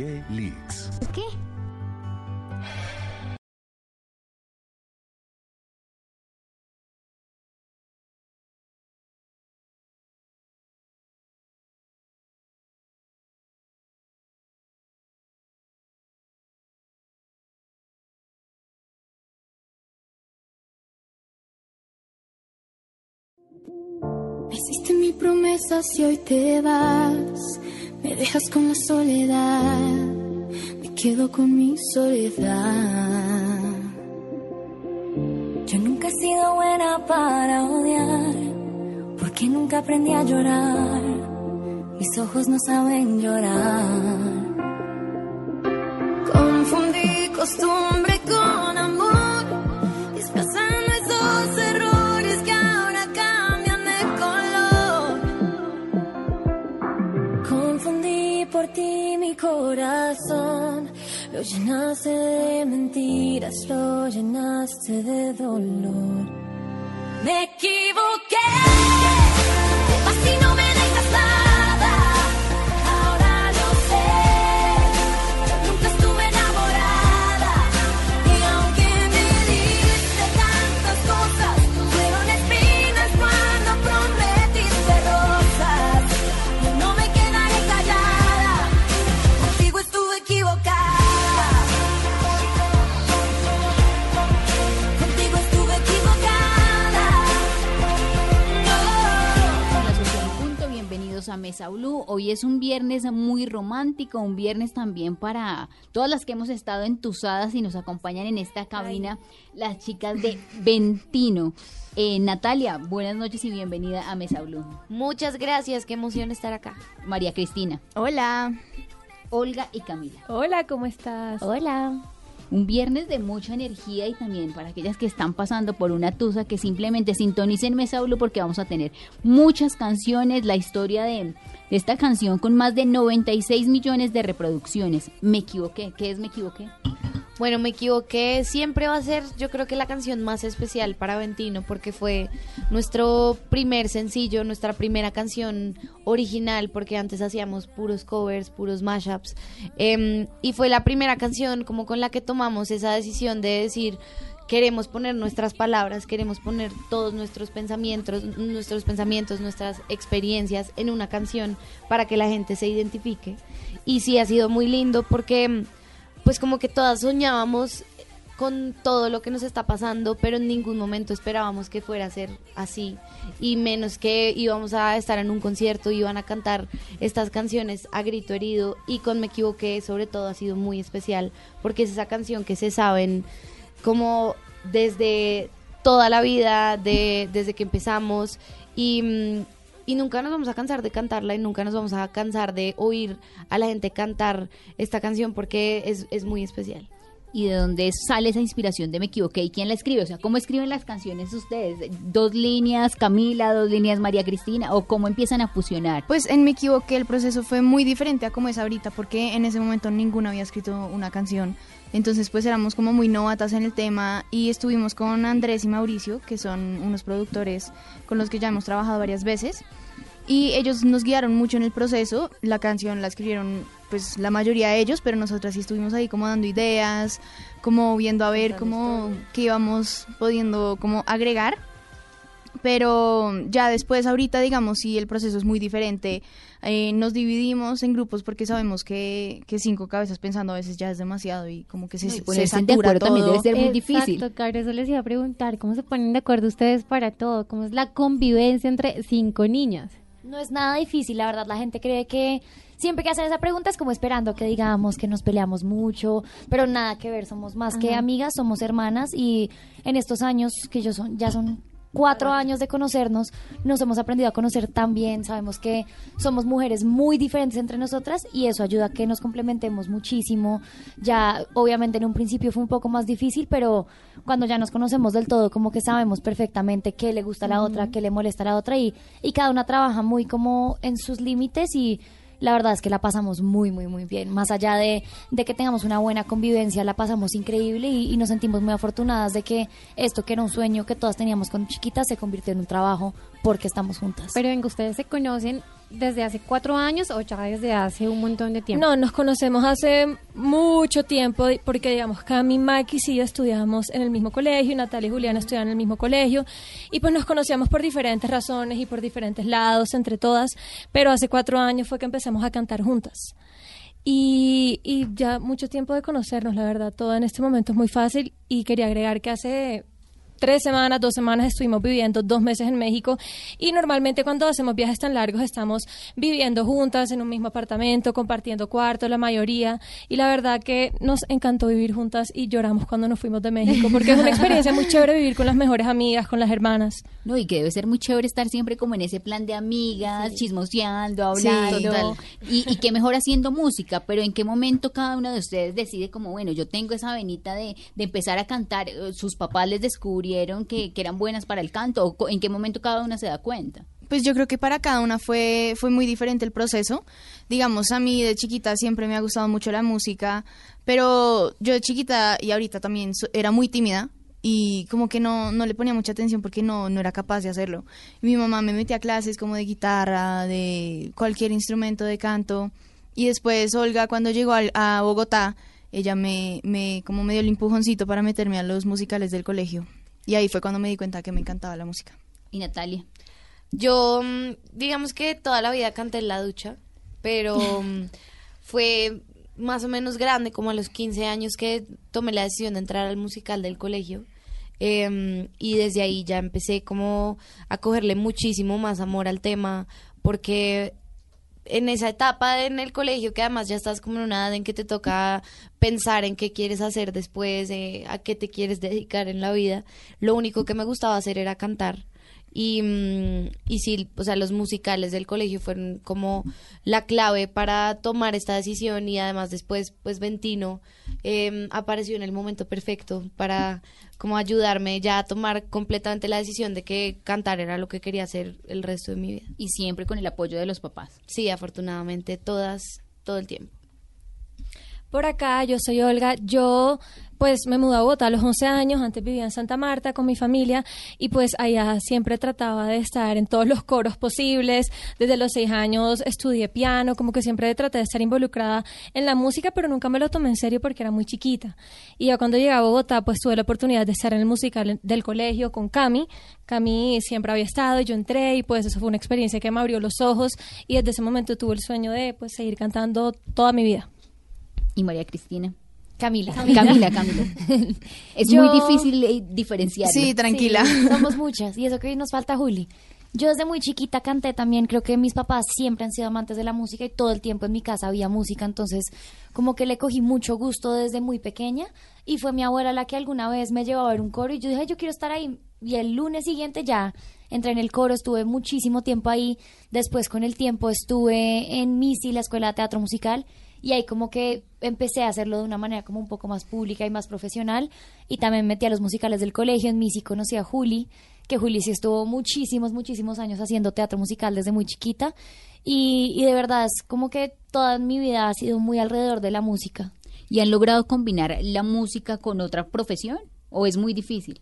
Leaks. ¿Qué? Me hiciste mi promesa si hoy te vas. Me dejas con la soledad, me quedo con mi soledad. Yo nunca he sido buena para odiar, porque nunca aprendí a llorar. Mis ojos no saben llorar. Confundí costumbre con amor, disfrazando esos errores que ahora cambian de color. Confundí por ti mi corazón, lo llenaste de mentiras, lo llenaste de dolor. Me equivoqué, te vas y no me dejas nada. Ahora lo sé, nunca estuve enamorada. Y aunque me diste tantas cosas, fueron espinas cuando prometiste rosas. Yo no me quedaré callada, contigo estuve equivocada. A Mesa Blue. Hoy es un viernes muy romántico, un viernes también para todas las que hemos estado entusiasmadas y nos acompañan en esta cabina. Ay, las chicas de Ventino. Natalia, buenas noches y bienvenida a Mesa Blue. Muchas gracias, qué emoción estar acá. María Cristina. Hola. Olga y Camila. Hola, ¿cómo estás? Hola. Un viernes de mucha energía y también para aquellas que están pasando por una tusa, que simplemente sintonicen Mesa Blue porque vamos a tener muchas canciones. La historia de esta canción con más de 96 millones de reproducciones. Me equivoqué. ¿Qué es Me equivoqué? Bueno, Me equivoqué siempre va a ser, yo creo que la canción más especial para Ventino, porque fue nuestro primer sencillo, nuestra primera canción original, porque antes hacíamos puros covers, puros mashups, y fue la primera canción como con la que tomamos esa decisión de decir, queremos poner nuestras palabras, queremos poner todos nuestros pensamientos, nuestras experiencias en una canción para que la gente se identifique. Y sí, ha sido muy lindo porque pues como que todas soñábamos con todo lo que nos está pasando, pero en ningún momento esperábamos que fuera a ser así, y menos que íbamos a estar en un concierto, iban a cantar estas canciones a grito herido. Y con Me equivoqué sobre todo ha sido muy especial, porque es esa canción que se saben como desde toda la vida, desde que empezamos, y nunca nos vamos a cansar de cantarla y nunca nos vamos a cansar de oír a la gente cantar esta canción, porque es muy especial. ¿Y de dónde sale esa inspiración de Me equivoqué y quién la escribe? O sea, ¿cómo escriben las canciones ustedes? ¿Dos líneas Camila, dos líneas María Cristina? ¿O cómo empiezan a fusionar? Pues en Me equivoqué el proceso fue muy diferente a como es ahorita, porque en ese momento ninguno había escrito una canción. Entonces pues éramos como muy novatas en el tema, y estuvimos con Andrés y Mauricio, que son unos productores con los que ya hemos trabajado varias veces, y ellos nos guiaron mucho en el proceso. La canción la escribieron pues la mayoría de ellos, pero nosotras sí estuvimos ahí como dando ideas, como viendo a ver cómo que íbamos pudiendo como agregar. Pero ya después, ahorita, digamos, sí, el proceso es muy diferente. Nos dividimos en grupos porque sabemos que cinco cabezas pensando a veces ya es demasiado, y como que se satura todo. También debe ser muy difícil. Exacto, claro, eso les iba a preguntar. ¿Cómo se ponen de acuerdo ustedes para todo? ¿Cómo es la convivencia entre cinco niñas? No es nada difícil, la verdad. La gente cree que siempre que hacen esa pregunta es como esperando que digamos que nos peleamos mucho, pero nada que ver. Somos más que amigas, somos hermanas, y en estos años que ya son 4 años de conocernos, nos hemos aprendido a conocer tan bien. Sabemos que somos mujeres muy diferentes entre nosotras, y eso ayuda a que nos complementemos muchísimo. Ya obviamente en un principio fue un poco más difícil, pero cuando ya nos conocemos del todo, como que sabemos perfectamente qué le gusta a la otra, qué le molesta a la otra, y cada una trabaja muy como en sus límites, y la verdad es que la pasamos muy, muy, muy bien. Más allá de que tengamos una buena convivencia, la pasamos increíble, y nos sentimos muy afortunadas de que esto que era un sueño que todas teníamos cuando chiquitas se convirtió en un trabajo porque estamos juntas. Pero venga, ustedes se conocen desde hace 4 años o ya desde hace un montón de tiempo? No, nos conocemos hace mucho tiempo porque, digamos, Cami, Mike y sí estudiamos en el mismo colegio, Natalia y Juliana estudiaban en el mismo colegio y pues nos conocíamos por diferentes razones y por diferentes lados, entre todas, pero hace 4 años fue que empezamos a cantar juntas. Y ya mucho tiempo de conocernos, la verdad, todo en este momento es muy fácil y quería agregar que hace 2 semanas estuvimos viviendo 2 meses en México y normalmente cuando hacemos viajes tan largos estamos viviendo juntas en un mismo apartamento, compartiendo cuarto la mayoría y la verdad que nos encantó vivir juntas y lloramos cuando nos fuimos de México porque es una experiencia muy chévere vivir con las mejores amigas, con las hermanas. No, y que debe ser muy chévere estar siempre como en ese plan de amigas, sí, chismoseando, hablando, sí, y qué mejor haciendo música, pero ¿en qué momento cada una de ustedes decide como, bueno, yo tengo esa venita de empezar a cantar? ¿Sus papás les descubren que eran buenas para el canto o en qué momento cada una se da cuenta? Pues yo creo que para cada una fue muy diferente el proceso. Digamos, a mí de chiquita siempre me ha gustado mucho la música, pero yo de chiquita y ahorita también era muy tímida y como que no le ponía mucha atención porque no era capaz de hacerlo. Mi mamá me metía a clases como de guitarra, de cualquier instrumento de canto y después Olga cuando llegó a Bogotá, ella me dio el empujoncito para meterme a los musicales del colegio. Y ahí fue cuando me di cuenta que me encantaba la música. ¿Y Natalia? Yo, digamos que toda la vida canté en la ducha, pero fue más o menos grande, como a los 15 años, que tomé la decisión de entrar al musical del colegio. Y desde ahí ya empecé como a cogerle muchísimo más amor al tema, porque en esa etapa en el colegio, que además ya estás como en una edad en que te toca pensar en qué quieres hacer después, a qué te quieres dedicar en la vida, lo único que me gustaba hacer era cantar. Y sí, o sea, los musicales del colegio fueron como la clave para tomar esta decisión y además después, pues Ventino apareció en el momento perfecto para como ayudarme ya a tomar completamente la decisión de que cantar era lo que quería hacer el resto de mi vida. Y siempre con el apoyo de los papás. Sí, afortunadamente todo el tiempo. Por acá, yo soy Olga, pues me mudé a Bogotá a los 11 años, antes vivía en Santa Marta con mi familia y pues allá siempre trataba de estar en todos los coros posibles. Desde los 6 años estudié piano, como que siempre traté de estar involucrada en la música, pero nunca me lo tomé en serio porque era muy chiquita. Y ya cuando llegué a Bogotá pues tuve la oportunidad de estar en el musical del colegio con Cami siempre había estado, yo entré y pues eso fue una experiencia que me abrió los ojos y desde ese momento tuve el sueño de pues seguir cantando toda mi vida. ¿Y María Cristina? Camila. Es muy difícil diferenciar. Sí, tranquila. Sí, somos muchas y eso que nos falta, Juli. Yo desde muy chiquita canté también, creo que mis papás siempre han sido amantes de la música y todo el tiempo en mi casa había música, entonces como que le cogí mucho gusto desde muy pequeña y fue mi abuela la que alguna vez me llevó a ver un coro y yo dije, yo quiero estar ahí y el lunes siguiente ya entré en el coro, estuve muchísimo tiempo ahí, después con el tiempo estuve en MISI, la Escuela de Teatro Musical. Y ahí como que empecé a hacerlo de una manera como un poco más pública y más profesional. Y también metí a los musicales del colegio. En mí sí conocí a Juli, que Juli sí estuvo muchísimos años haciendo teatro musical desde muy chiquita. Y de verdad es como que toda mi vida ha sido muy alrededor de la música. ¿Y han logrado combinar la música con otra profesión? ¿O es muy difícil?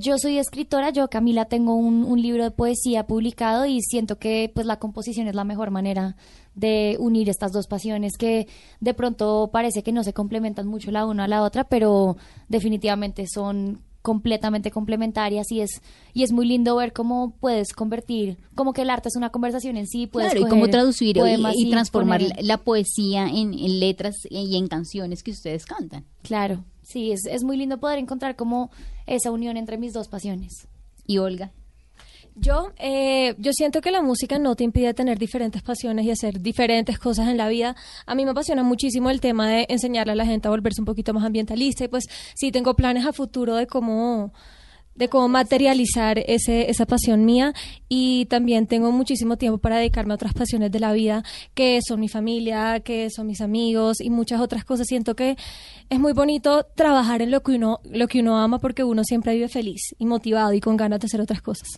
Yo soy escritora, yo Camila tengo un libro de poesía publicado y siento que pues la composición es la mejor manera de unir estas dos pasiones que de pronto parece que no se complementan mucho la una a la otra, pero definitivamente son completamente complementarias y es muy lindo ver cómo puedes convertir, como que el arte es una conversación en sí, puedes claro, y cómo traducir y transformar la poesía en letras y en canciones que ustedes cantan. Claro. Sí, es muy lindo poder encontrar como esa unión entre mis dos pasiones. ¿Y Olga? Yo siento que la música no te impide tener diferentes pasiones y hacer diferentes cosas en la vida. A mí me apasiona muchísimo el tema de enseñarle a la gente a volverse un poquito más ambientalista y pues sí tengo planes a futuro de cómo materializar esa pasión mía y también tengo muchísimo tiempo para dedicarme a otras pasiones de la vida que son mi familia, que son mis amigos y muchas otras cosas. Siento que es muy bonito trabajar en lo que uno ama porque uno siempre vive feliz y motivado y con ganas de hacer otras cosas.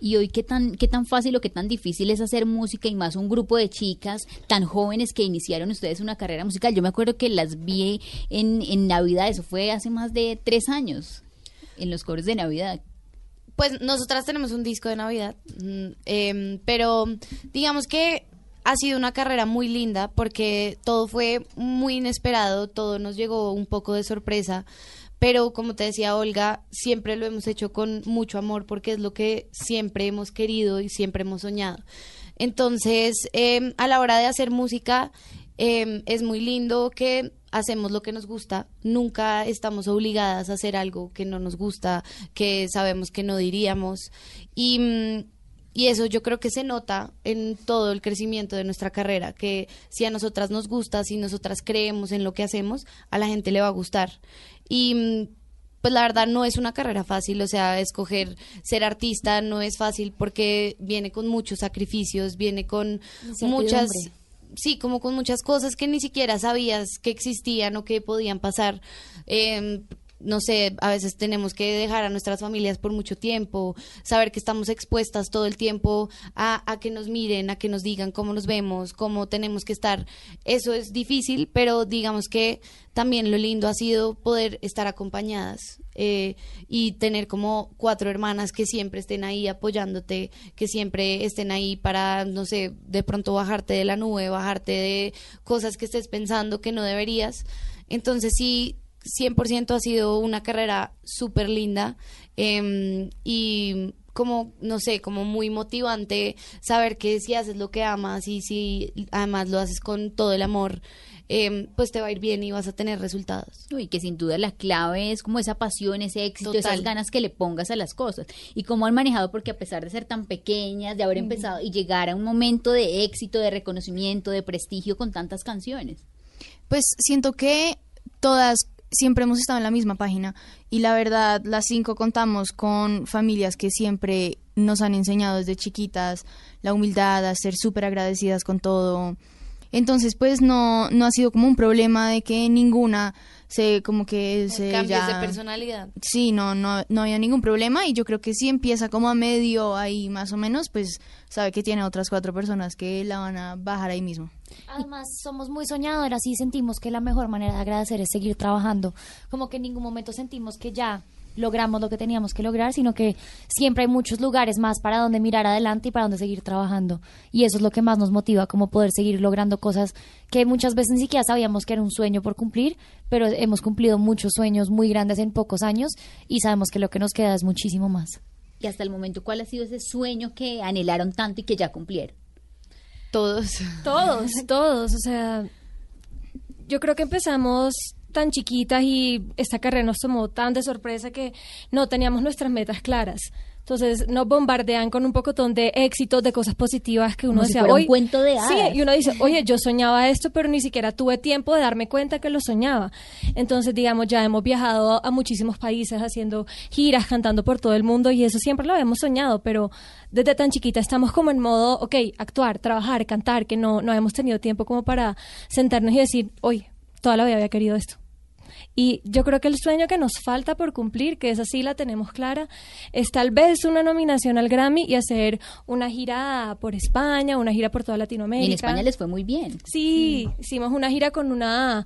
Y hoy qué tan fácil o qué tan difícil es hacer música y más un grupo de chicas tan jóvenes que iniciaron ustedes una carrera musical. Yo me acuerdo que las vi en Navidad, eso fue hace más de 3 años. En los coros de Navidad. pues nosotras tenemos un disco de Navidad, pero digamos que ha sido una carrera muy linda porque todo fue muy inesperado, todo nos llegó un poco de sorpresa, pero como te decía Olga, siempre lo hemos hecho con mucho amor porque es lo que siempre hemos querido y siempre hemos soñado. Entonces, a la hora de hacer música, es muy lindo que hacemos lo que nos gusta, nunca estamos obligadas a hacer algo que no nos gusta, que sabemos que no diríamos, y eso yo creo que se nota en todo el crecimiento de nuestra carrera, que si a nosotras nos gusta, si nosotras creemos en lo que hacemos, a la gente le va a gustar. Y pues la verdad no es una carrera fácil, o sea, escoger ser artista no es fácil porque viene con muchos sacrificios, viene con muchas... Sí, como con muchas cosas que ni siquiera sabías que existían o que podían pasar. No sé, a veces tenemos que dejar a nuestras familias por mucho tiempo, saber que estamos expuestas todo el tiempo a que nos miren, a que nos digan cómo nos vemos, cómo tenemos que estar. Eso es difícil, pero digamos que también lo lindo ha sido poder estar acompañadas y tener como 4 hermanas que siempre estén ahí apoyándote, que siempre estén ahí para, no sé, de pronto bajarte de la nube, bajarte de cosas que estés pensando que no deberías. Entonces sí, 100% ha sido una carrera súper linda y como, no sé, como muy motivante saber que si haces lo que amas y si además lo haces con todo el amor, pues te va a ir bien y vas a tener resultados. Y que sin duda la clave es como esa pasión, ese éxito, esas ganas que le pongas a las cosas. Y cómo han manejado, porque a pesar de ser tan pequeñas, de haber empezado y llegar a un momento de éxito, de reconocimiento, de prestigio con tantas canciones. Pues siento que todas siempre hemos estado en la misma página y la verdad las 5 contamos con familias que siempre nos han enseñado desde chiquitas la humildad, a ser súper agradecidas con todo. Entonces pues no ha sido como un problema de que ninguna se como que se cambios ya, de personalidad. Sí, no había ningún problema y yo creo que si empieza como a medio ahí más o menos, pues sabe que tiene otras 4 personas que la van a bajar ahí mismo. Además, somos muy soñadoras y sentimos que la mejor manera de agradecer es seguir trabajando. Como que en ningún momento sentimos que ya logramos lo que teníamos que lograr, sino que siempre hay muchos lugares más para donde mirar adelante y para donde seguir trabajando. Y eso es lo que más nos motiva, como poder seguir logrando cosas que muchas veces ni siquiera sabíamos que era un sueño por cumplir, pero hemos cumplido muchos sueños muy grandes en pocos años y sabemos que lo que nos queda es muchísimo más. Y hasta el momento, ¿cuál ha sido ese sueño que anhelaron tanto y que ya cumplieron? Todos, o sea, yo creo que empezamos tan chiquitas y esta carrera nos tomó tan de sorpresa que no teníamos nuestras metas claras. Entonces nos bombardean con un pocotón de éxitos, de cosas positivas que uno decía, si fuera un cuento de hadas. Sí, y uno dice, oye, yo soñaba esto, pero ni siquiera tuve tiempo de darme cuenta que lo soñaba. Entonces, digamos, ya hemos viajado a muchísimos países haciendo giras, cantando por todo el mundo y eso siempre lo habíamos soñado, pero desde tan chiquita estamos como en modo, actuar, trabajar, cantar, que no hemos tenido tiempo como para sentarnos y decir, oye, toda la vida había querido esto. Y yo creo que el sueño que nos falta por cumplir, que esa sí la tenemos clara, es tal vez una nominación al Grammy y hacer una gira por España, una gira por toda Latinoamérica. Y en España les fue muy bien. Sí, hicimos una gira con una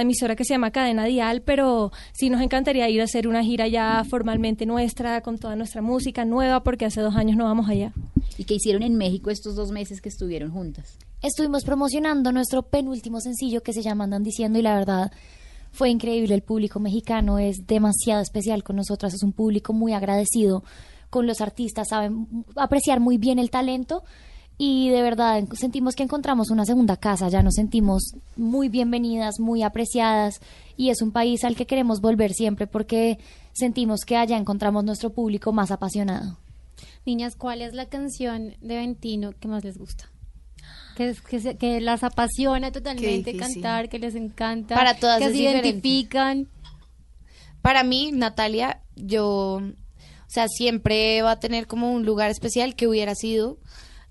emisora que se llama Cadena Dial, pero sí nos encantaría ir a hacer una gira ya formalmente nuestra, con toda nuestra música nueva, porque hace 2 años no vamos allá. ¿Y qué hicieron en México estos 2 meses que estuvieron juntas? Estuvimos promocionando nuestro penúltimo sencillo que se llama Andan Diciendo y la verdad... fue increíble, el público mexicano es demasiado especial con nosotras, es un público muy agradecido con los artistas, saben apreciar muy bien el talento y de verdad sentimos que encontramos una segunda casa, ya nos sentimos muy bienvenidas, muy apreciadas y es un país al que queremos volver siempre porque sentimos que allá encontramos nuestro público más apasionado. Niñas, ¿cuál es la canción de Ventino que más les gusta? Que las apasiona totalmente cantar, que les encanta, para todas que se identifican. Para mí, Natalia, siempre va a tener como un lugar especial que hubiera sido.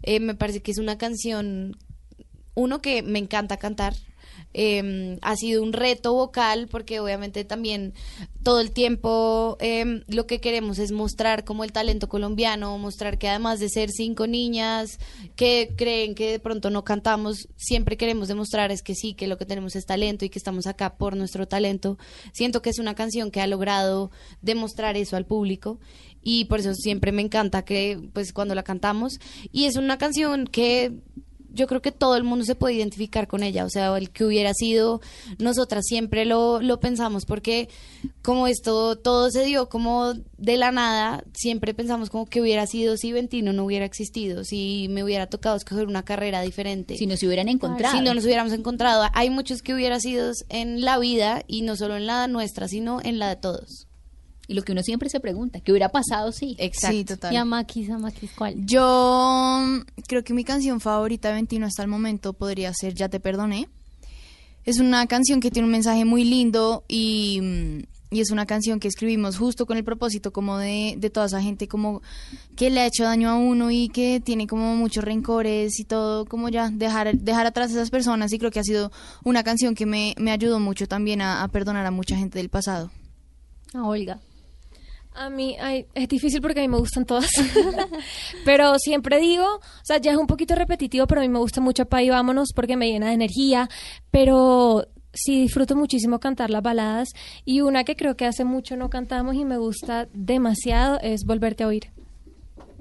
Me parece que es una canción, que me encanta cantar, Ha sido un reto vocal porque obviamente también todo el tiempo lo que queremos es mostrar como el talento colombiano, mostrar que además de ser 5 niñas que creen que de pronto no cantamos, siempre queremos demostrar es que sí, que lo que tenemos es talento y que estamos acá por nuestro talento. Siento que es una canción que ha logrado demostrar eso al público y por eso siempre me encanta que pues cuando la cantamos, y es una canción que yo creo que todo el mundo se puede identificar con ella, o sea, el que hubiera sido, nosotras siempre lo pensamos, porque como esto todo se dio como de la nada, siempre pensamos como que hubiera sido si Ventino no hubiera existido, si me hubiera tocado escoger una carrera diferente. Si nos hubieran encontrado. Si no nos hubiéramos encontrado. Hay muchos que hubieran sido en la vida, y no solo en la nuestra, sino en la de todos. Y lo que uno siempre se pregunta, ¿qué hubiera pasado si? Exacto. Sí, total. Y a Maquis, ¿cuál? Yo creo que mi canción favorita de Ventino hasta el momento podría ser Ya Te Perdoné. Es una canción que tiene un mensaje muy lindo y es una canción que escribimos justo con el propósito como de toda esa gente como que le ha hecho daño a uno y que tiene como muchos rencores y todo, como ya dejar atrás a esas personas, y creo que ha sido una canción que me ayudó mucho también a perdonar a mucha gente del pasado. A Olga. A mí es difícil porque a mí me gustan todas, pero siempre digo, o sea, ya es un poquito repetitivo, pero a mí me gusta mucho Pa' y Vámonos porque me llena de energía, pero sí disfruto muchísimo cantar las baladas, y una que creo que hace mucho no cantamos y me gusta demasiado es Volverte a Oír.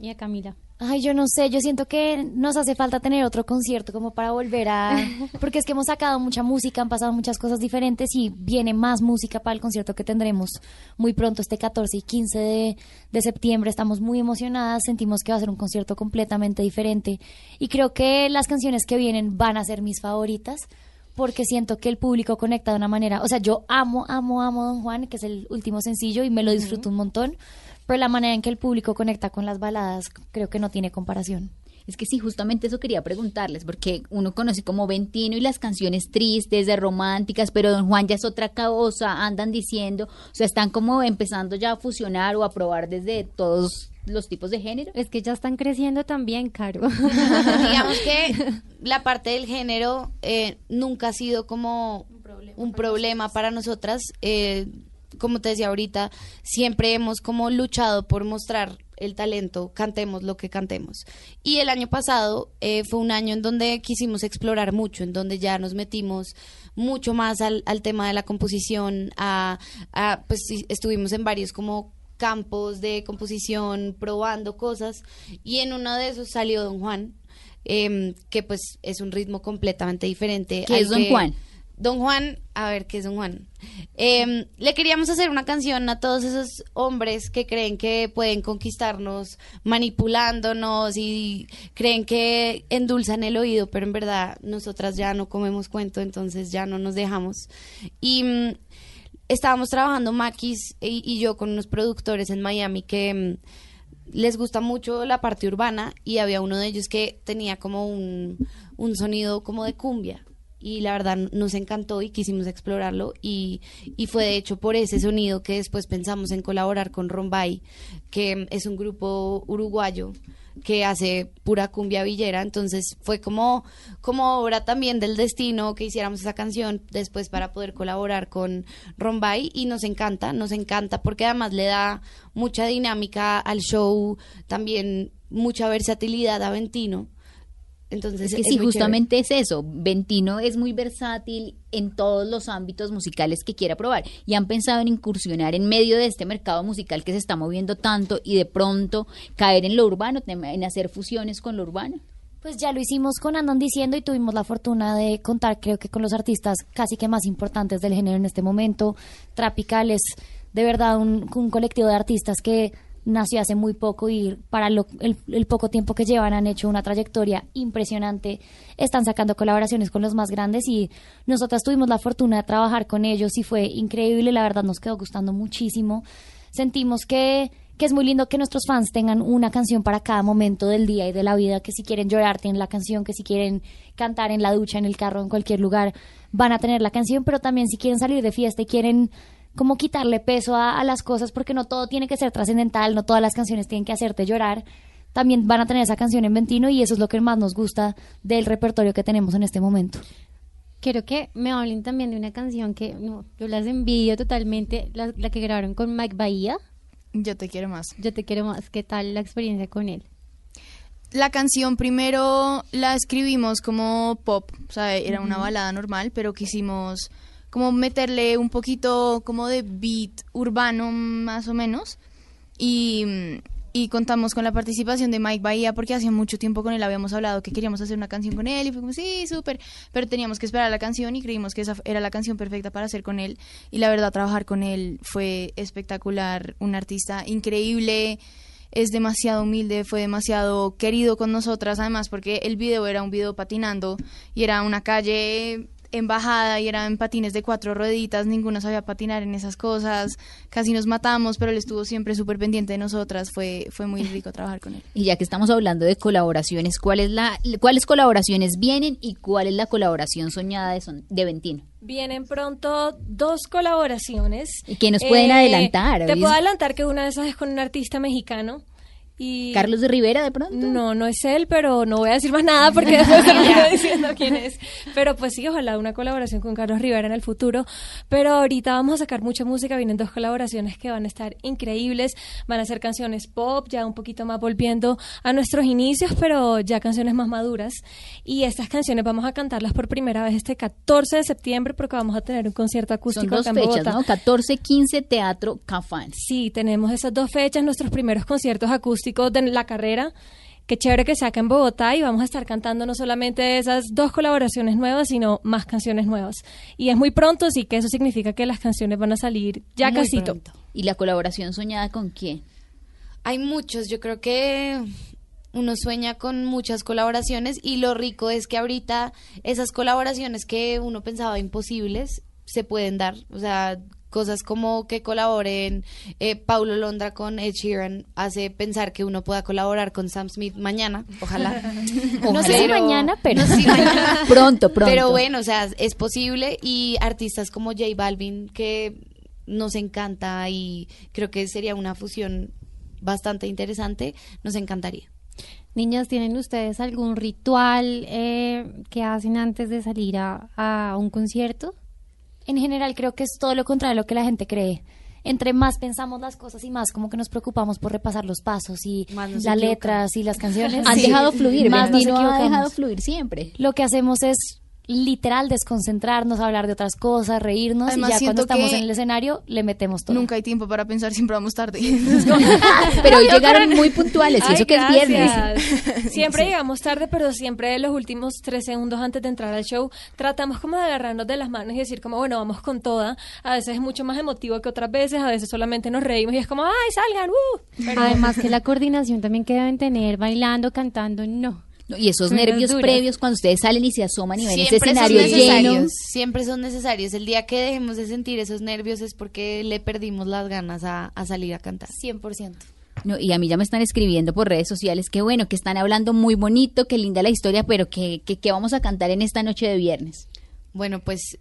Y a Camila. Ay, yo no sé, yo siento que nos hace falta tener otro concierto como para volver a... Porque es que hemos sacado mucha música, han pasado muchas cosas diferentes y viene más música para el concierto que tendremos muy pronto, este 14 y 15 de septiembre. Estamos muy emocionadas, sentimos que va a ser un concierto completamente diferente y creo que las canciones que vienen van a ser mis favoritas porque siento que el público conecta de una manera... O sea, yo amo Don Juan, que es el último sencillo y me lo disfruto un montón. Pero la manera en que el público conecta con las baladas creo que no tiene comparación. Es que sí, justamente eso quería preguntarles, porque uno conoce como Ventino y las canciones tristes, de románticas, pero Don Juan ya es otra cosa, andan diciendo, o sea, están como empezando ya a fusionar o a probar desde todos los tipos de género. Es que ya están creciendo también, Caro. Digamos que la parte del género nunca ha sido como un problema para nosotras. Como te decía ahorita, siempre hemos como luchado por mostrar el talento, cantemos lo que cantemos. Y el año pasado fue un año en donde quisimos explorar mucho, en donde ya nos metimos mucho más al tema de la composición, pues estuvimos en varios como campos de composición, probando cosas, y en uno de esos salió Don Juan, que pues es un ritmo completamente diferente. ¿Qué es Don Juan? Don Juan, a ver, ¿qué es Don Juan? Le queríamos hacer una canción a todos esos hombres que creen que pueden conquistarnos manipulándonos y creen que endulzan el oído, pero en verdad nosotras ya no comemos cuento, entonces ya no nos dejamos. Y estábamos trabajando Maquis y yo con unos productores en Miami que les gusta mucho la parte urbana, y había uno de ellos que tenía como un sonido como de cumbia. Y la verdad nos encantó y quisimos explorarlo, y fue de hecho por ese sonido que después pensamos en colaborar con Rombay, que es un grupo uruguayo que hace pura cumbia villera. Entonces fue como obra también del destino que hiciéramos esa canción después para poder colaborar con Rombay, y nos encanta porque además le da mucha dinámica al show, también mucha versatilidad a Ventino. Entonces, es que sí, justamente chévere. Es eso, Ventino es muy versátil en todos los ámbitos musicales que quiera probar, y han pensado en incursionar en medio de este mercado musical que se está moviendo tanto y de pronto caer en lo urbano, en hacer fusiones con lo urbano. Pues ya lo hicimos con Andan Diciendo y tuvimos la fortuna de contar creo que con los artistas casi que más importantes del género en este momento. Trapical es de verdad un colectivo de artistas que nació hace muy poco y para el poco tiempo que llevan han hecho una trayectoria impresionante, están sacando colaboraciones con los más grandes y nosotras tuvimos la fortuna de trabajar con ellos y fue increíble, la verdad nos quedó gustando muchísimo, sentimos que es muy lindo que nuestros fans tengan una canción para cada momento del día y de la vida, que si quieren llorar tienen la canción, que si quieren cantar en la ducha, en el carro, en cualquier lugar van a tener la canción, pero también si quieren salir de fiesta y quieren como quitarle peso a las cosas, porque no todo tiene que ser trascendental, no todas las canciones tienen que hacerte llorar, también van a tener esa canción en Ventino, y eso es lo que más nos gusta del repertorio que tenemos en este momento. Quiero que me hablen también de una canción que no, yo las envidio totalmente, la que grabaron con Mike Bahía. Yo te quiero más. Yo te quiero más. ¿Qué tal la experiencia con él? La canción primero la escribimos como pop, o sea, era una balada normal, pero quisimos como meterle un poquito como de beat urbano más o menos, y contamos con la participación de Mike Bahía porque hacía mucho tiempo con él habíamos hablado que queríamos hacer una canción con él y fue como sí, súper, pero teníamos que esperar la canción y creímos que esa era la canción perfecta para hacer con él, y la verdad trabajar con él fue espectacular, un artista increíble, es demasiado humilde, fue demasiado querido con nosotras, además porque el video era un video patinando y era una calle en bajada y eran patines de 4 rueditas, ninguno sabía patinar en esas cosas, casi nos matamos, pero él estuvo siempre súper pendiente de nosotras, fue muy rico trabajar con él. Y ya que estamos hablando de colaboraciones, ¿cuáles colaboraciones vienen y cuál es la colaboración soñada de Ventino? Vienen pronto 2 colaboraciones. ¿Y qué nos pueden adelantar? Te puedo adelantar que una de esas es con un artista mexicano. Y ¿Carlos de Rivera de pronto? No, no es él, pero no voy a decir más nada porque después termino diciendo quién es. Pero pues sí, ojalá una colaboración con Carlos Rivera en el futuro. Pero ahorita vamos a sacar mucha música, vienen 2 colaboraciones que van a estar increíbles. Van a ser canciones pop, ya un poquito más volviendo a nuestros inicios, pero ya canciones más maduras. Y estas canciones vamos a cantarlas por primera vez este 14 de septiembre porque vamos a tener un concierto acústico. Son 2 acá en Bogotá. Fechas, ¿no? 14, 15, Teatro Cafán. Sí, tenemos esas 2 fechas, nuestros primeros conciertos acústicos de la carrera, qué chévere que se haga en Bogotá, y vamos a estar cantando no solamente esas 2 colaboraciones nuevas, sino más canciones nuevas, y es muy pronto, así que eso significa que las canciones van a salir ya muy casito pronto. ¿Y la colaboración soñada con quién? Hay muchos, yo creo que uno sueña con muchas colaboraciones, y lo rico es que ahorita esas colaboraciones que uno pensaba imposibles, se pueden dar, o sea, cosas como que colaboren Paulo Londra con Ed Sheeran hace pensar que uno pueda colaborar con Sam Smith mañana, ojalá. No sé si mañana, pero no, sí, mañana. Pronto. Pero bueno, o sea, es posible, y artistas como J Balvin que nos encanta y creo que sería una fusión bastante interesante, nos encantaría. Niñas, ¿tienen ustedes algún ritual que hacen antes de salir a un concierto? En general creo que es todo lo contrario a lo que la gente cree. Entre más pensamos las cosas y más como que nos preocupamos por repasar los pasos y las letras y las canciones. Han dejado fluir, más nos equivocamos. Ha dejado fluir siempre. Lo que hacemos es literal desconcentrarnos, hablar de otras cosas, reírnos. Además, y ya cuando estamos en el escenario le metemos todo. Nunca hay tiempo para pensar, siempre vamos tarde. Pero hoy llegaron muy puntuales, y eso que es viernes. Siempre llegamos tarde, pero siempre los últimos 3 segundos antes de entrar al show tratamos como de agarrarnos de las manos y decir como bueno, vamos con toda. A veces es mucho más emotivo que otras veces, a veces solamente nos reímos y es como ¡ay, salgan! Pero además que la coordinación también que deben tener bailando, cantando, y esos nervios previos cuando ustedes salen y se asoman y ven ese escenario lleno. Siempre son necesarios. El día que dejemos de sentir esos nervios es porque le perdimos las ganas a salir a cantar. 100%. No, y a mí ya me están escribiendo por redes sociales que bueno, que están hablando muy bonito, que linda la historia, pero que vamos a cantar en esta noche de viernes. Bueno, pues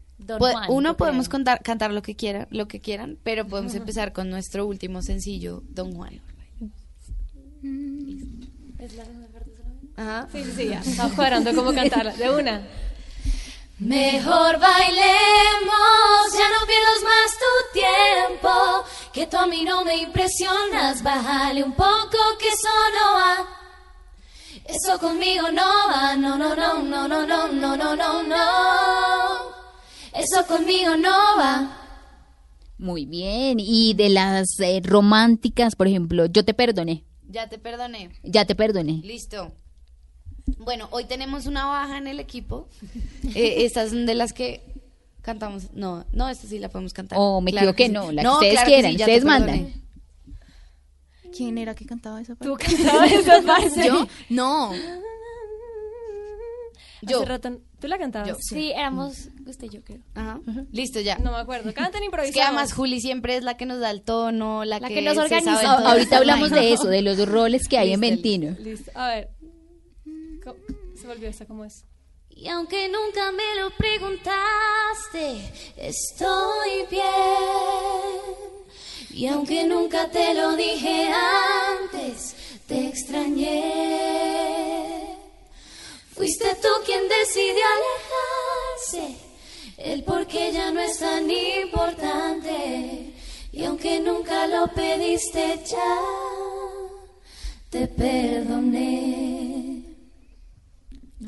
podemos cantar lo que quieran, pero podemos empezar con nuestro último sencillo, Don Juan. Es la mejor. Ajá. Sí, ya. Estamos cuadrando cómo cantarla. De una. Mejor bailemos, ya no pierdas más tu tiempo, que tú a mí no me impresionas, bájale un poco que eso no va. Eso conmigo no va, no, no, no, no, no, no, no, no, no, no. Eso conmigo no va. Muy bien, y de las románticas, por ejemplo, Yo te perdoné. Ya te perdoné. Ya te perdoné. Listo. Bueno, hoy tenemos una baja en el equipo. Estas son de las que cantamos. No, esta sí la podemos cantar. La que ustedes quieran, sí, ustedes mandan. ¿Quién era que cantaba esa parte? ¿Tú cantabas esa parte? ¿Yo? No. Yo. Hace rato, ¿tú la cantabas? Yo. Sí, éramos usted y yo, creo. Ajá. Listo, ya. No me acuerdo. Cantan improvisados. Es que además Juli siempre es la que nos da el tono, la que nos organiza. Ahorita hablamos de eso, de los roles que hay en Ventino. Listo, a ver. Se volvió esa como es. Y aunque nunca me lo preguntaste, estoy bien. Y aunque nunca te lo dije antes, te extrañé. Fuiste tú quien decidió alejarse El porqué ya no es tan importante, y aunque nunca lo pediste ya, te perdoné.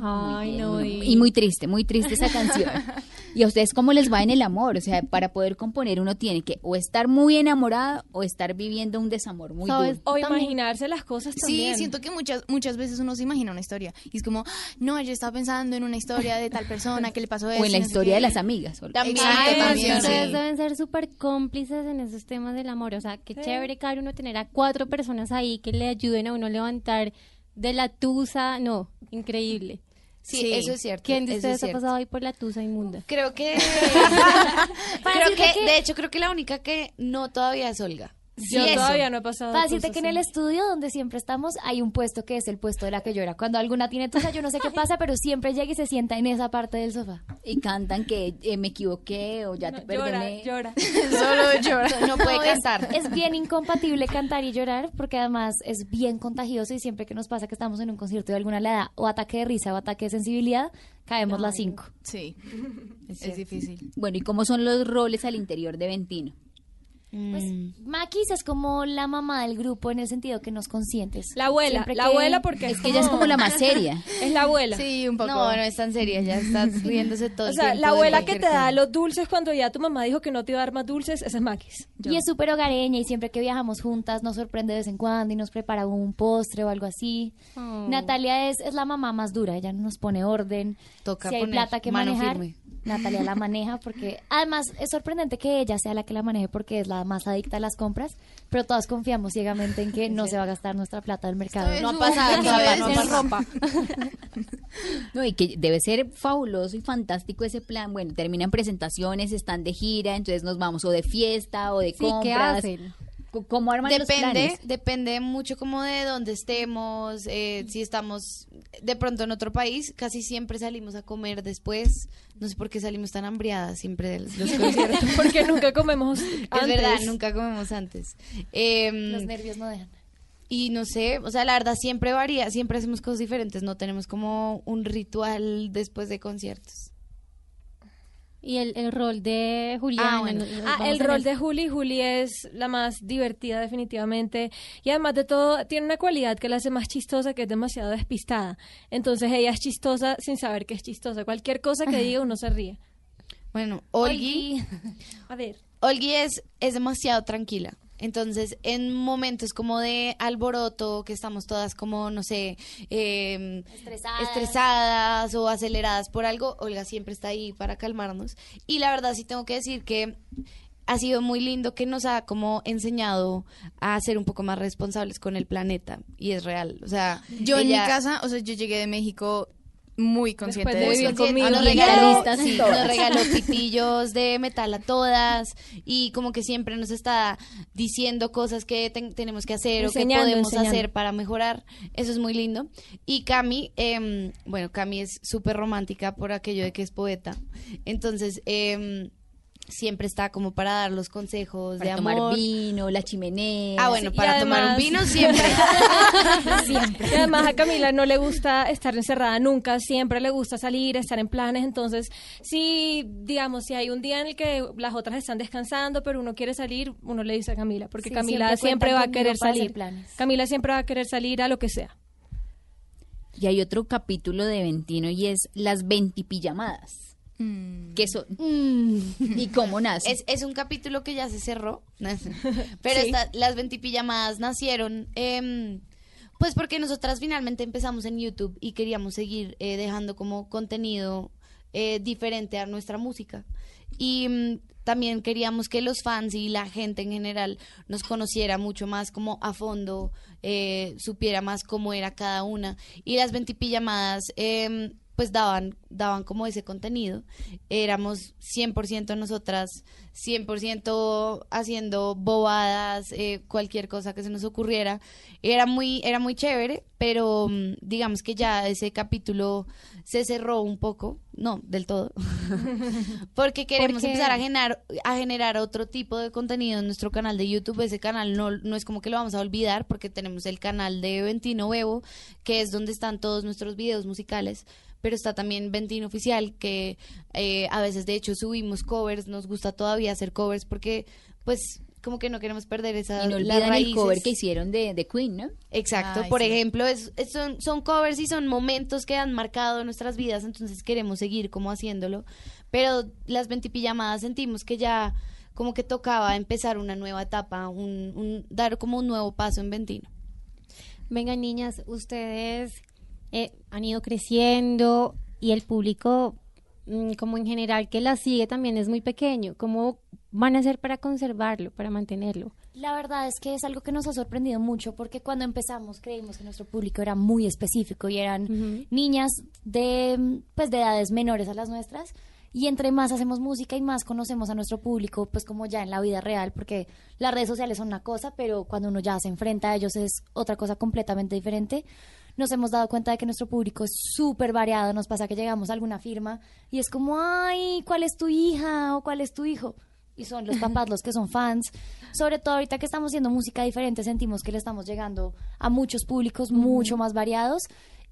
Ay, no. Y muy triste esa canción. ¿Y a ustedes cómo les va en el amor? O sea, para poder componer uno tiene que o estar muy enamorada o estar viviendo un desamor muy duro. O imaginarse las cosas también. Sí, siento que muchas veces uno se imagina una historia. Y es como, no, yo estaba pensando en una historia de tal persona que le pasó eso. O en la historia de las amigas. También. Ustedes deben ser súper cómplices en esos temas del amor. O sea, qué chévere, claro, uno tener a 4 personas ahí que le ayuden a uno levantar de la tusa. No, increíble. Sí, eso es cierto. ¿Quién de ustedes ha pasado ahí por la tusa inmunda? Creo que... de hecho, creo que la única que no todavía es Olga. Yo todavía no he pasado. Para decirte que en el estudio donde siempre estamos hay un puesto que es el puesto de la que llora. Cuando alguna tiene tusa, yo no sé qué pasa, pero siempre llega y se sienta en esa parte del sofá. Y cantan que me equivoqué o ya no, te perdoné. Llora, solo llora. No puede cantar. Es bien incompatible cantar y llorar porque además es bien contagioso y siempre que nos pasa que estamos en un concierto de alguna le da o ataque de risa o ataque de sensibilidad, caemos las 5. Sí, es difícil. Bueno, ¿y cómo son los roles al interior de Ventino? Pues Maquis es como la mamá del grupo en el sentido que nos consientes. La abuela, abuela porque es que ella es como la más seria. Es la abuela. Sí, un poco. No es tan seria, ya está riéndose todo el tiempo. O sea, la abuela que te da los dulces cuando ya tu mamá dijo que no te iba a dar más dulces, esa es Maquis. Y es súper hogareña y siempre que viajamos juntas nos sorprende de vez en cuando y nos prepara un postre o algo así. Natalia es la mamá más dura, ella nos pone orden. Toca si hay plata que manejar, firme. Natalia la maneja porque además es sorprendente que ella sea la que la maneje porque es la más adicta a las compras, pero todas confiamos ciegamente en que no se va a gastar nuestra plata del mercado. No ha pasado, ropa. No, y que debe ser fabuloso y fantástico ese plan. Bueno, terminan presentaciones, están de gira, entonces nos vamos o de fiesta o de compras. ¿Qué hacen? ¿Cómo arman los planes? Depende mucho como de dónde estemos, si estamos de pronto en otro país, casi siempre salimos a comer después, no sé por qué salimos tan hambriadas siempre de los conciertos. Porque nunca comemos antes. Es verdad, nunca comemos antes. Los nervios no dejan. Y no sé, o sea, la verdad siempre varía, siempre hacemos cosas diferentes, no tenemos como un ritual después de conciertos. Y el rol de Juliana. El rol de Juli es la más divertida definitivamente y además de todo tiene una cualidad que la hace más chistosa, que es demasiado despistada. Entonces ella es chistosa sin saber que es chistosa, cualquier cosa que diga uno se ríe. Bueno, Olgi, a ver, Olgi es demasiado tranquila. Entonces, en momentos como de alboroto, que estamos todas como, no sé, estresadas o aceleradas por algo, Olga siempre está ahí para calmarnos. Y la verdad sí tengo que decir que ha sido muy lindo que nos ha como enseñado a ser un poco más responsables con el planeta. Y es real, o sea... Yo en mi casa, o sea, yo llegué de México... muy consciente de eso. Nos regaló pitillos de metal a todas y como que siempre nos está diciendo cosas que tenemos que hacer o que podemos hacer para mejorar. Eso es muy lindo. Y Cami, Cami es súper romántica por aquello de que es poeta. Entonces... siempre está como para dar los consejos de amor. Para tomar vino, la chimenea. Ah, bueno, para tomar un vino siempre. Siempre. Y además a Camila no le gusta estar encerrada nunca, siempre le gusta salir, estar en planes, entonces si hay un día en el que las otras están descansando, pero uno quiere salir, uno le dice a Camila, porque Camila siempre va a querer salir. Camila siempre va a querer salir a lo que sea. Y hay otro capítulo de Ventino y es las 20 pijamadas. ¿Qué son? ¿Y cómo nace? Es un capítulo que ya se cerró, pero las 20 pijamadas nacieron pues porque nosotras finalmente empezamos en YouTube y queríamos seguir dejando como contenido diferente a nuestra música y también queríamos que los fans y la gente en general nos conociera mucho más como a fondo, supiera más cómo era cada una y las 20 pijamadas pues daban como ese contenido, éramos 100% nosotras, 100% haciendo bobadas, cualquier cosa que se nos ocurriera, era muy chévere, pero digamos que ya ese capítulo se cerró un poco, no del todo, porque queremos empezar a generar otro tipo de contenido en nuestro canal de YouTube. Ese canal no es como que lo vamos a olvidar, porque tenemos el canal de Ventino Bebo, que es donde están todos nuestros videos musicales, pero está también Ventín Oficial, que a veces de hecho subimos covers, nos gusta todavía hacer covers porque pues como que no queremos perder esa... Y no olvidan el cover que hicieron de Queen, ¿no? Exacto, por ejemplo, son covers y son momentos que han marcado nuestras vidas, entonces queremos seguir como haciéndolo, pero las Ventipijamadas sentimos que ya como que tocaba empezar una nueva etapa, dar como un nuevo paso en Ventino. Venga, niñas, ustedes han ido creciendo y el público como en general que la sigue también es muy pequeño. ¿Cómo van a hacer para conservarlo, para mantenerlo? La verdad es que es algo que nos ha sorprendido mucho, porque cuando empezamos creímos que nuestro público era muy específico y eran niñas de edades menores a las nuestras, y entre más hacemos música y más conocemos a nuestro público, pues como ya en la vida real, porque las redes sociales son una cosa, pero cuando uno ya se enfrenta a ellos es otra cosa completamente diferente. Nos hemos dado cuenta de que nuestro público es súper variado. Nos pasa que llegamos a alguna firma y es como, ay, ¿cuál es tu hija o cuál es tu hijo? Y son los papás los que son fans. Sobre todo ahorita que estamos haciendo música diferente, sentimos que le estamos llegando a muchos públicos mucho más variados,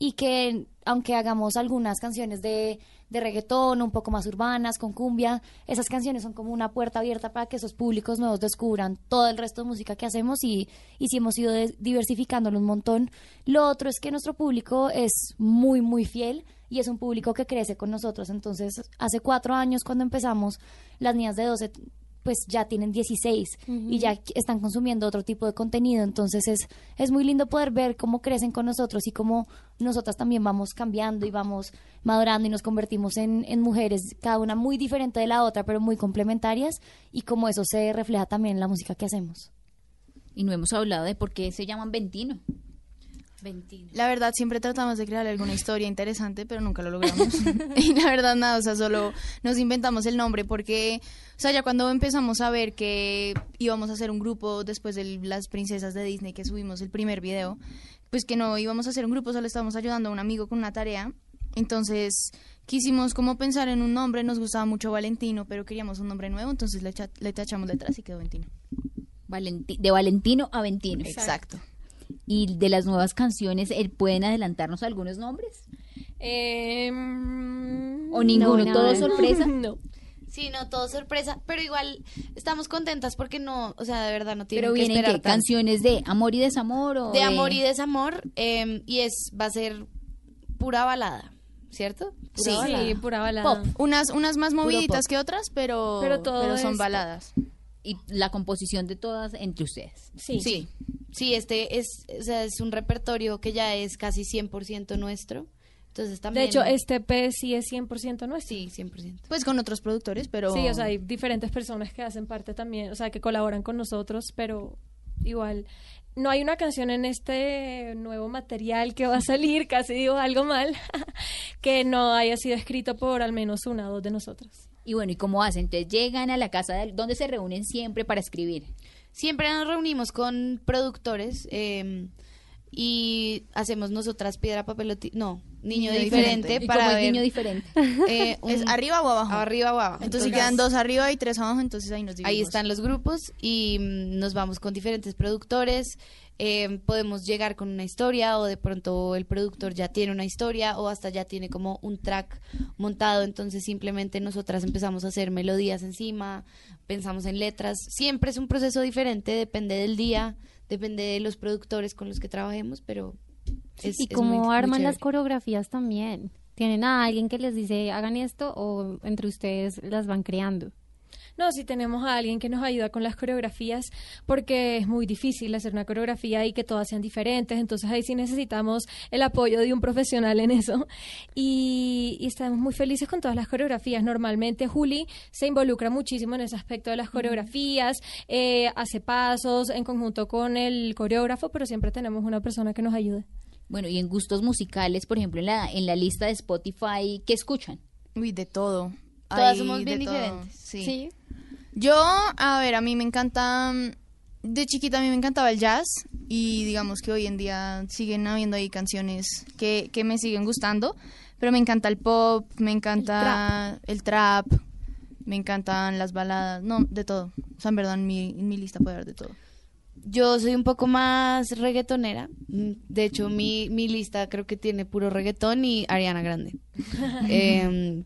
y que aunque hagamos algunas canciones de reggaetón, un poco más urbanas, con cumbia, esas canciones son como una puerta abierta para que esos públicos nuevos descubran todo el resto de música que hacemos, y sí hemos ido diversificándolo un montón. Lo otro es que nuestro público es muy, muy fiel, y es un público que crece con nosotros. Entonces, hace 4 años cuando empezamos, las niñas de 12 pues ya tienen 16 y ya están consumiendo otro tipo de contenido. Entonces es muy lindo poder ver cómo crecen con nosotros y cómo nosotras también vamos cambiando y vamos madurando y nos convertimos en mujeres, cada una muy diferente de la otra, pero muy complementarias, y cómo eso se refleja también en la música que hacemos. Y no hemos hablado de por qué se llaman Ventino. Ventino. La verdad, siempre tratamos de crear alguna historia interesante, pero nunca lo logramos. Y la verdad, nada, o sea, solo nos inventamos el nombre porque, o sea, ya cuando empezamos a ver que íbamos a hacer un grupo después de Las Princesas de Disney, que subimos el primer video, pues que no íbamos a hacer un grupo, solo estábamos ayudando a un amigo con una tarea. Entonces quisimos como pensar en un nombre, nos gustaba mucho Valentino, pero queríamos un nombre nuevo, entonces le tachamos letras y quedó Ventino. De Valentino a Ventino. Exacto. Y de las nuevas canciones, ¿pueden adelantarnos algunos nombres? ¿O ninguno? No, ¿todo sorpresa? No. Sí, no, todo sorpresa, pero igual estamos contentas porque no, o sea, de verdad no tienen que esperar. ¿Pero vienen canciones de amor y desamor? O de amor y desamor, y va a ser pura balada, ¿cierto? Sí, pura balada. Pop. Unas más moviditas que otras, pero son baladas. Y la composición de todas entre ustedes. Sí, este es un repertorio que ya es casi 100% nuestro. Entonces también, de hecho, este EP sí es 100% nuestro. Sí, 100%. Pues con otros productores, pero... Sí, o sea, hay diferentes personas que hacen parte también, o sea, que colaboran con nosotros, pero igual... No hay una canción en este nuevo material que va a salir, casi digo algo mal, que no haya sido escrito por al menos una o dos de nosotros. Y bueno, ¿y cómo hacen? Entonces llegan a la casa, ¿dónde se reúnen siempre para escribir? Siempre nos reunimos con productores y hacemos nosotras piedra, papel o niño diferente. Para ¿cómo es niño diferente? ¿Es arriba o abajo? Arriba o abajo. Entonces quedan 2 arriba y 3 abajo, entonces ahí nos dividimos. Ahí están los grupos y nos vamos con diferentes productores. Podemos llegar con una historia, o de pronto el productor ya tiene una historia, o hasta ya tiene como un track montado, entonces simplemente nosotras empezamos a hacer melodías encima, pensamos en letras. Siempre es un proceso diferente, depende del día, depende de los productores con los que trabajemos, pero es... Y como arman las coreografías también, ¿tienen a alguien que les dice hagan esto o entre ustedes las van creando? No, sí tenemos a alguien que nos ayuda con las coreografías, porque es muy difícil hacer una coreografía y que todas sean diferentes, entonces ahí sí necesitamos el apoyo de un profesional en eso, y estamos muy felices con todas las coreografías. Normalmente Juli se involucra muchísimo en ese aspecto de las coreografías, hace pasos en conjunto con el coreógrafo, pero siempre tenemos una persona que nos ayude. Bueno, y en gustos musicales, por ejemplo, en la lista de Spotify, ¿qué escuchan? Uy, de todo. Todas somos bien diferentes. Sí. Yo, a ver, a mí me encanta, de chiquita a mí me encantaba el jazz, y digamos que hoy en día siguen habiendo ahí canciones que me siguen gustando, pero me encanta el pop, me encanta el trap, me encantan las baladas, no, de todo. O sea, en verdad en mi lista puede haber de todo. Yo soy un poco más reggaetonera. De hecho, mi lista creo que tiene puro reggaetón y Ariana Grande.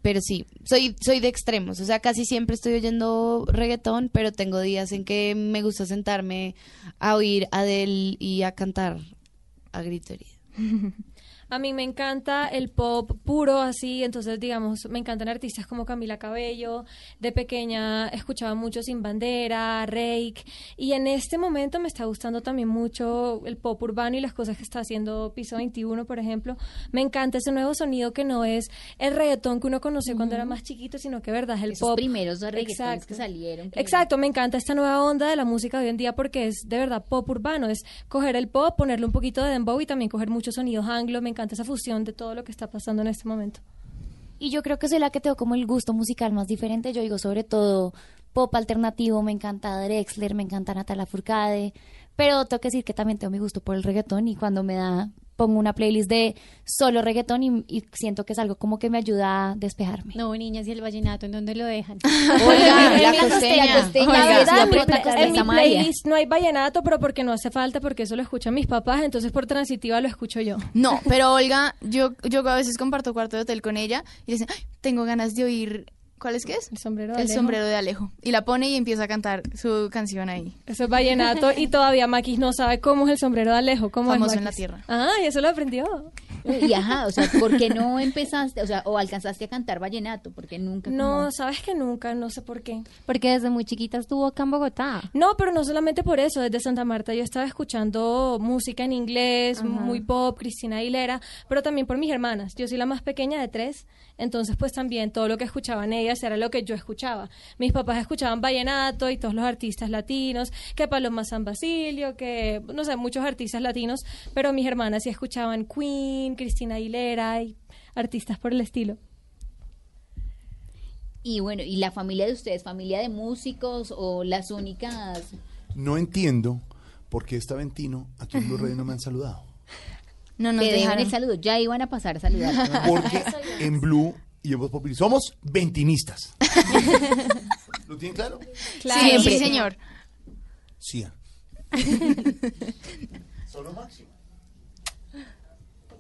Pero sí, soy de extremos. O sea, casi siempre estoy oyendo reggaetón, pero tengo días en que me gusta sentarme a oír a Adele y a cantar a gritería. A mí me encanta el pop puro, así, entonces, digamos, me encantan artistas como Camila Cabello. De pequeña escuchaba mucho Sin Bandera, Reik, y en este momento me está gustando también mucho el pop urbano y las cosas que está haciendo Piso 21, por ejemplo. Me encanta ese nuevo sonido que no es el reggaetón que uno conoció cuando era más chiquito, sino que, verdad, es el esos pop. Los primeros reggaetones que salieron. Exacto, me encanta esta nueva onda de la música de hoy en día porque es, de verdad, pop urbano. Es coger el pop, ponerle un poquito de dembow y también coger muchos sonidos anglo. Me encanta esa fusión de todo lo que está pasando en este momento. Y yo creo que soy la que tengo como el gusto musical más diferente. Yo digo sobre todo pop alternativo, me encanta Drexler, me encanta Natalia Furcade, pero tengo que decir que también tengo mi gusto por el reggaetón y cuando me da, pongo una playlist de solo reggaetón y siento que es algo como que me ayuda a despejarme. No, niñas, ¿y el vallenato en dónde lo dejan? Oiga, la costeña. En mi playlist no hay vallenato, pero porque no hace falta, porque eso lo escuchan mis papás, entonces por transitiva lo escucho yo. No, pero Olga, yo a veces comparto cuarto de hotel con ella y le dicen, ay, tengo ganas de oír... ¿Cuál es que es? El sombrero de Alejo. El sombrero de Alejo. Y la pone y empieza a cantar su canción ahí. Eso es vallenato y todavía Maquis no sabe cómo es el sombrero de Alejo. Cómo famoso es en la tierra. Ah, y eso lo aprendió. Y ajá, o sea, ¿por qué no empezaste, o sea, o alcanzaste a cantar vallenato? Porque nunca. No, como... sabes que nunca, no sé por qué. Porque desde muy chiquita estuvo acá en Bogotá. No, pero no solamente por eso. Desde Santa Marta yo estaba escuchando música en inglés, ajá, muy pop, Cristina Aguilera, pero también por mis hermanas. Yo soy la más pequeña de 3, entonces pues también todo lo que escuchaban ellas era lo que yo escuchaba. Mis papás escuchaban vallenato y todos los artistas latinos, que Paloma San Basilio, que no sé, muchos artistas latinos, pero mis hermanas sí escuchaban Queen, Cristina Aguilera y artistas por el estilo. Y bueno, ¿y la familia de ustedes, familia de músicos o las únicas? No entiendo por qué esta Ventino aquí en Blu-ray no me han saludado. No, no te dejaron el saludo, ya iban a pasar a saludar. Porque en Blue y en Voz Populi somos ventinistas. ¿Lo tienen claro? Claro. Sí, sí, señor. Sí. Solo máximo.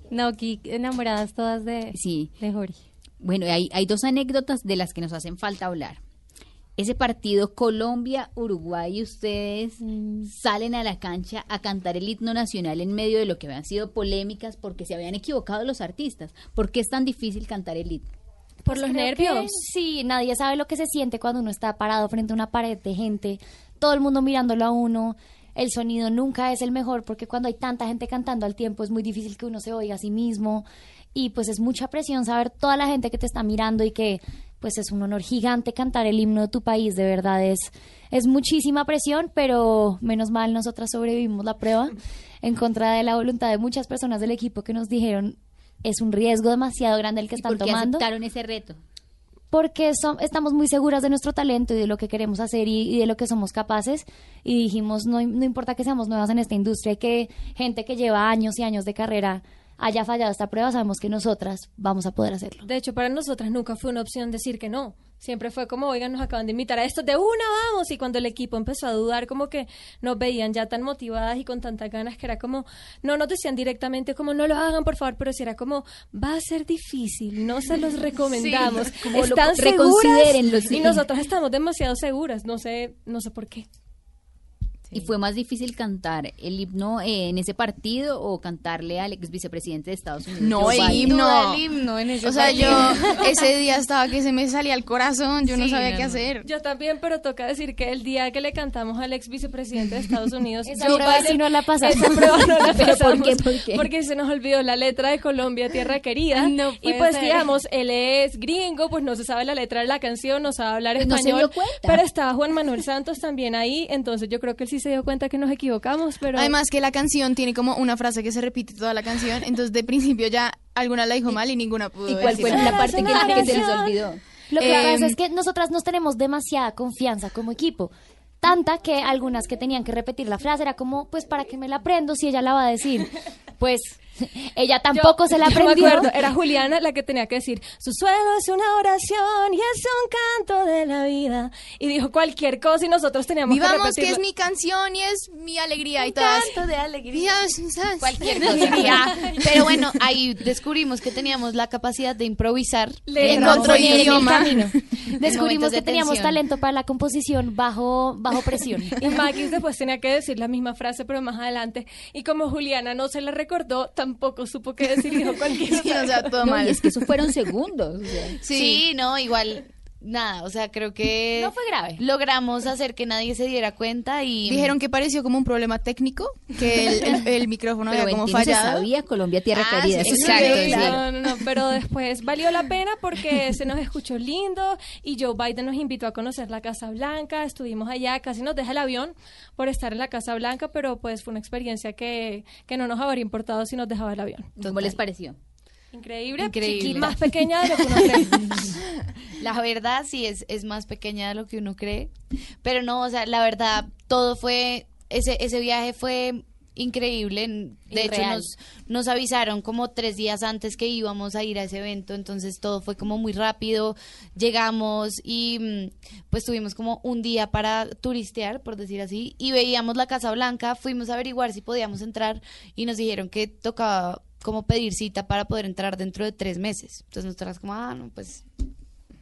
No, aquí enamoradas todas de, sí, de Jorge. Bueno, hay dos anécdotas de las que nos hacen falta hablar. Ese partido Colombia-Uruguay, ustedes salen a la cancha a cantar el himno nacional en medio de lo que habían sido polémicas porque se habían equivocado los artistas. ¿Por qué es tan difícil cantar el himno? Por los nervios. Sí, nadie sabe lo que se siente cuando uno está parado frente a una pared de gente, todo el mundo mirándolo a uno, el sonido nunca es el mejor porque cuando hay tanta gente cantando al tiempo es muy difícil que uno se oiga a sí mismo y pues es mucha presión saber toda la gente que te está mirando y que pues es un honor gigante cantar el himno de tu país, de verdad es muchísima presión, pero menos mal nosotras sobrevivimos la prueba en contra de la voluntad de muchas personas del equipo que nos dijeron es un riesgo demasiado grande el que están tomando. ¿Y por qué aceptaron ese reto? Porque estamos muy seguras de nuestro talento y de lo que queremos hacer y de lo que somos capaces y dijimos no importa que seamos nuevas en esta industria y que gente que lleva años y años de carrera haya fallado esta prueba, sabemos que nosotras vamos a poder hacerlo. De hecho, para nosotras nunca fue una opción decir que no. Siempre fue como, oigan, nos acaban de invitar a esto, de una vamos. Y cuando el equipo empezó a dudar, como que nos veían ya tan motivadas y con tantas ganas que era como, no nos decían directamente como, no lo hagan, por favor, pero si era como, va a ser difícil, no se los recomendamos. Sí, como están seguras y nosotros estamos demasiado seguras, no sé por qué. Sí. ¿Y fue más difícil cantar el himno en ese partido o cantarle al ex vicepresidente de Estados Unidos? No, el himno en ese partido. O sea, yo ese día estaba que se me salía el corazón, yo sí, no sabía qué hacer. Yo también, pero toca decir que el día que le cantamos al ex vicepresidente de Estados Unidos... esa prueba sí no la pasamos. Esa prueba no la pasamos. ¿Por qué? Porque se nos olvidó la letra de Colombia, Tierra Querida. No y pues ser. Digamos, él es gringo, pues no se sabe la letra de la canción, no sabe hablar pues español. No se dio cuenta. Pero estaba Juan Manuel Santos también ahí, entonces yo creo que él sí se dio cuenta que nos equivocamos, pero... Además que la canción tiene como una frase que se repite toda la canción, entonces de principio ya alguna la dijo mal y ninguna pudo decir. ¿Y cuál fue la parte que se les olvidó? Lo que pasa es que nosotras nos tenemos demasiada confianza como equipo, tanta que algunas que tenían que repetir la frase era como, pues, ¿para qué me la aprendo si ella la va a decir? Pues... Ella tampoco se la aprendió. Me acuerdo, era Juliana la que tenía que decir, su suelo es una oración y es un canto de la vida. Y dijo cualquier cosa y nosotros teníamos que repetirlo. Que es mi canción y es mi alegría. Y un canto de alegría. Cualquier cosa. Pero bueno, ahí descubrimos que teníamos la capacidad de improvisar en otro idioma. Descubrimos que teníamos talento para la composición bajo presión. Y Maggie después tenía que decir la misma frase, pero más adelante. Y como Juliana no se la recordó, tampoco supo qué decir, dijo cualquier cosa. O sea, todo mal. Y es que eso fueron segundos. O sea. Sí, no, igual... Nada, o sea, creo que... No fue grave. Logramos hacer que nadie se diera cuenta y... Dijeron que pareció como un problema técnico, que el micrófono pero había como fallado. Se sabía, Colombia tierra querida. No, pero después valió la pena porque se nos escuchó lindo y Joe Biden nos invitó a conocer la Casa Blanca, estuvimos allá, casi nos deja el avión por estar en la Casa Blanca, pero pues fue una experiencia que no nos habría importado si nos dejaba el avión. ¿Cómo les pareció? Increíble. Más pequeña de lo que uno cree. La verdad sí es más pequeña de lo que uno cree, pero no, o sea, la verdad todo fue, ese viaje fue increíble, de hecho nos avisaron como 3 días antes que íbamos a ir a ese evento, entonces todo fue como muy rápido, llegamos y pues tuvimos como un día para turistear, por decir así, y veíamos la Casa Blanca, fuimos a averiguar si podíamos entrar y nos dijeron que tocaba como pedir cita para poder entrar dentro de 3 meses. Entonces nosotras como, no, pues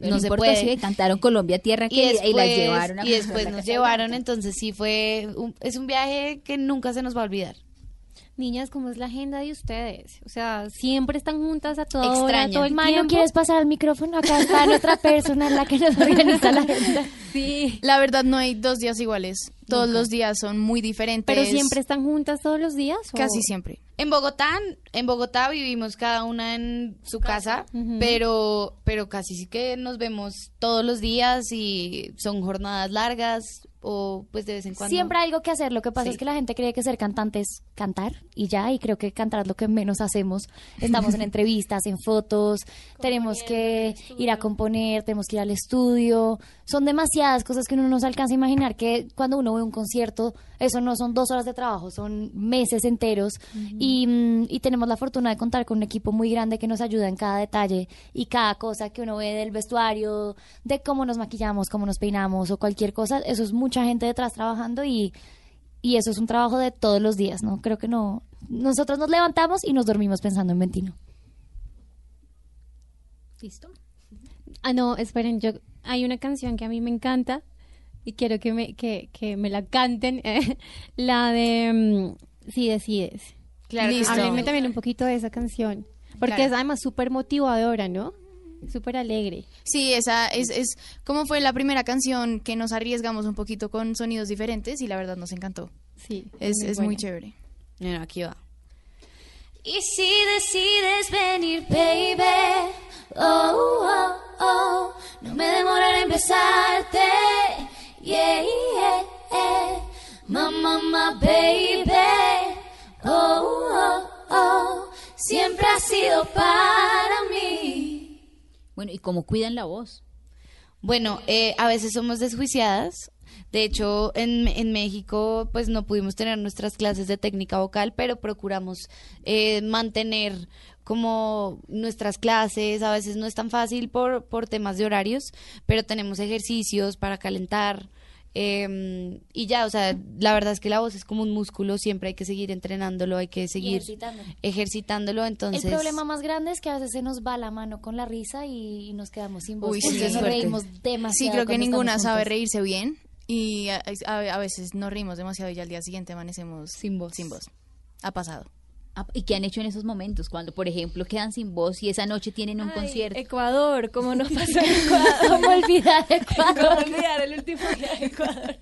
no se puede. Sí, cantaron Colombia Tierra Querida y las llevaron. Y después nos llevaron, entonces sí fue, es un viaje que nunca se nos va a olvidar. Niñas, ¿cómo es la agenda de ustedes? O sea, siempre están juntas a toda hora, todo el tiempo. ¿No quieres pasar al micrófono? Acá está nuestra persona en la que nos organiza la agenda. Sí. La verdad no hay 2 días iguales. Todos los días son muy diferentes. ¿Pero siempre están juntas todos los días? ¿O? Casi siempre. En Bogotá vivimos cada una en su casa, pero casi sí que nos vemos todos los días y son jornadas largas. O pues de vez en cuando siempre hay algo que hacer. Lo que pasa es que la gente cree que ser cantante es cantar y ya, y creo que cantar es lo que menos hacemos. Estamos en entrevistas, en fotos, tenemos que ir a componer, tenemos que ir al estudio. Son demasiadas cosas que uno no se alcanza a imaginar, que cuando uno ve un concierto, eso no son 2 horas de trabajo, son meses enteros. Y tenemos la fortuna de contar con un equipo muy grande que nos ayuda en cada detalle y cada cosa que uno ve del vestuario, de cómo nos maquillamos, cómo nos peinamos o cualquier cosa. Eso es mucha gente detrás trabajando y eso es un trabajo de todos los días, ¿no? Creo que no. Nosotros nos levantamos y nos dormimos pensando en Ventino. ¿Listo? No, esperen, hay una canción que a mí me encanta y quiero que me la canten, la de Si Decides. Claro. Listo. Háblenme también un poquito de esa canción, porque es además súper motivadora, ¿no? Súper alegre. Sí, esa es como fue la primera canción que nos arriesgamos un poquito con sonidos diferentes y la verdad nos encantó. Sí, es muy chévere. Bueno, aquí va. Y si decides venir, baby, oh, oh, oh, no me demoraré en besarte, yeah, yeah, yeah. Mamá, baby, oh, oh, oh, siempre ha sido para mí. Bueno, ¿y cómo cuidan la voz? Bueno, a veces somos desjuiciadas. De hecho, en México pues no pudimos tener nuestras clases de técnica vocal, pero procuramos mantener como nuestras clases. A veces no es tan fácil por temas de horarios, pero tenemos ejercicios para calentar. Y ya, o sea, la verdad es que la voz es como un músculo, siempre hay que seguir entrenándolo, hay que seguir ejercitándolo, entonces... El problema más grande es que a veces se nos va la mano con la risa y nos quedamos sin voz. Uy, sí, nos reímos demasiado. Sí, creo que ninguna sabe reírse bien y a veces nos reímos demasiado y al día siguiente amanecemos sin voz. Ha pasado. ¿Y qué han hecho en esos momentos? Cuando, por ejemplo, quedan sin voz y esa noche tienen un concierto. Ecuador, ¿cómo nos pasó en Ecuador? ¿Cómo olvidar Ecuador? ¿Cómo olvidar el último día de Ecuador?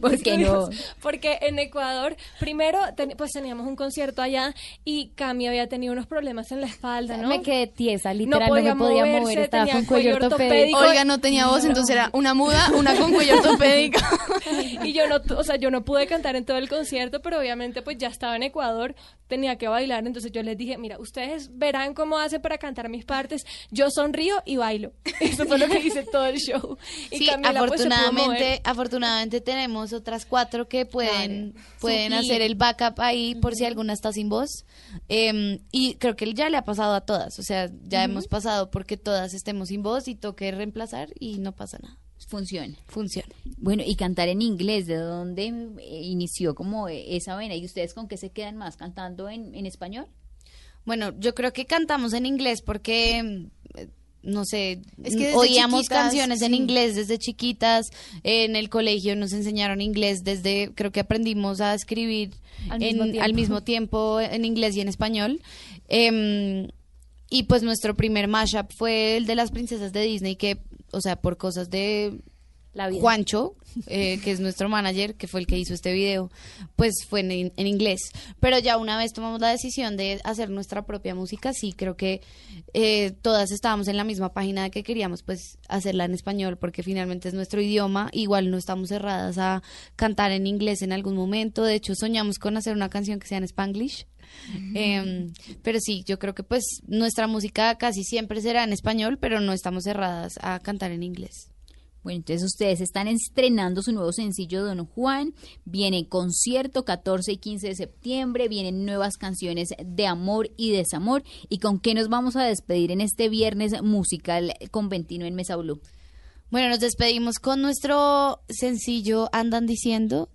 ¿Por qué no? Porque en Ecuador, primero, pues teníamos un concierto allá y Cami había tenido unos problemas en la espalda, ¿no? Me quedé tiesa, literal, no me podía mover, estaba con cuello ortopédico. Oiga, no tenía voz, entonces era una muda, una con cuello ortopédico. Y yo no pude cantar en todo el concierto, pero obviamente pues ya estaba en Ecuador, tenía que bailar, entonces yo les dije, mira, ustedes verán cómo hacen para cantar mis partes, yo sonrío y bailo. Eso fue lo que hice todo el show. Y sí, Camila, afortunadamente tenemos otras 4 que pueden hacer el backup ahí por si alguna está sin voz. Y creo que ya le ha pasado a todas, o sea, ya hemos pasado porque todas estemos sin voz y toque reemplazar y no pasa nada. Funciona. Bueno, y cantar en inglés, ¿de dónde inició como esa vena? ¿Y ustedes con qué se quedan más? ¿Cantando en español? Bueno, yo creo que cantamos en inglés porque... no sé, es que oíamos canciones en inglés desde chiquitas, en el colegio nos enseñaron inglés desde, creo que aprendimos a escribir al mismo tiempo en inglés y en español, y pues nuestro primer mashup fue el de las princesas de Disney, que, o sea, por cosas de la vida. Juancho, que es nuestro manager, que fue el que hizo este video, pues fue en inglés, pero ya una vez tomamos la decisión de hacer nuestra propia música, sí, creo que todas estábamos en la misma página de que queríamos pues hacerla en español, porque finalmente es nuestro idioma, igual no estamos cerradas a cantar en inglés en algún momento, de hecho soñamos con hacer una canción que sea en Spanglish. Pero sí, yo creo que pues nuestra música casi siempre será en español, pero no estamos cerradas a cantar en inglés. Bueno, entonces ustedes están estrenando su nuevo sencillo Don Juan, viene concierto 14 y 15 de septiembre, vienen nuevas canciones de amor y desamor. ¿Y con qué nos vamos a despedir en este viernes musical conventino en Mesa Blue? Bueno, nos despedimos con nuestro sencillo Andan Diciendo,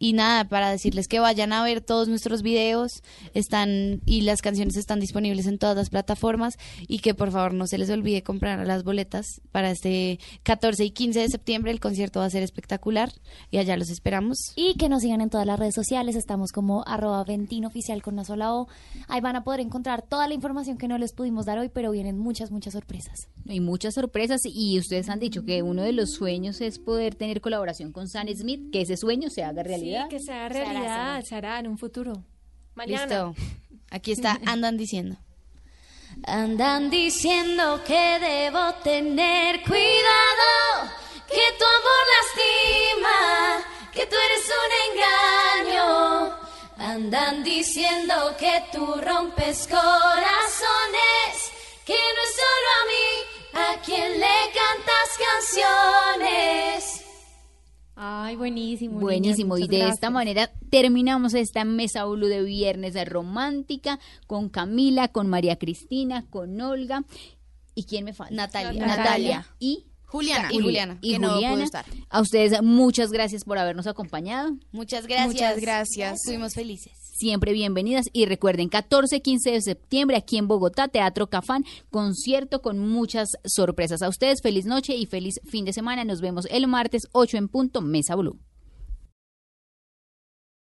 y nada, para decirles que vayan a ver todos nuestros videos, están y las canciones están disponibles en todas las plataformas, y que por favor no se les olvide comprar las boletas para este 14 y 15 de septiembre, el concierto va a ser espectacular y allá los esperamos. Y que nos sigan en todas las redes sociales, estamos como @ventinoficial con una sola O, ahí van a poder encontrar toda la información que no les pudimos dar hoy, pero vienen muchas sorpresas. Hay muchas sorpresas, y ustedes han dicho que uno de los sueños es poder tener colaboración con Sam Smith, que ese sueño se haga realidad. Sí. Sí, que sea realidad, se hará en un futuro. Mañana. Listo. Aquí está, andan diciendo. Andan diciendo que debo tener cuidado, que tu amor lastima, que tú eres un engaño. Andan diciendo que tú rompes corazones, que no es solo a mí a quien le cantas canciones. Ay, buenísimo, y de gracias. Esta manera terminamos esta Mesa Blue de viernes romántica con Camila, con María Cristina, con Olga, ¿y quién me falta? Natalia. Y Juliana. Y que Juliana, no pudo estar. A ustedes muchas gracias por habernos acompañado. Muchas gracias. Estuvimos felices. Siempre bienvenidas, y recuerden, 14, 15 de septiembre aquí en Bogotá, Teatro Cafán, concierto con muchas sorpresas. A ustedes feliz noche y feliz fin de semana. Nos vemos el martes 8 en punto, Mesa Blue.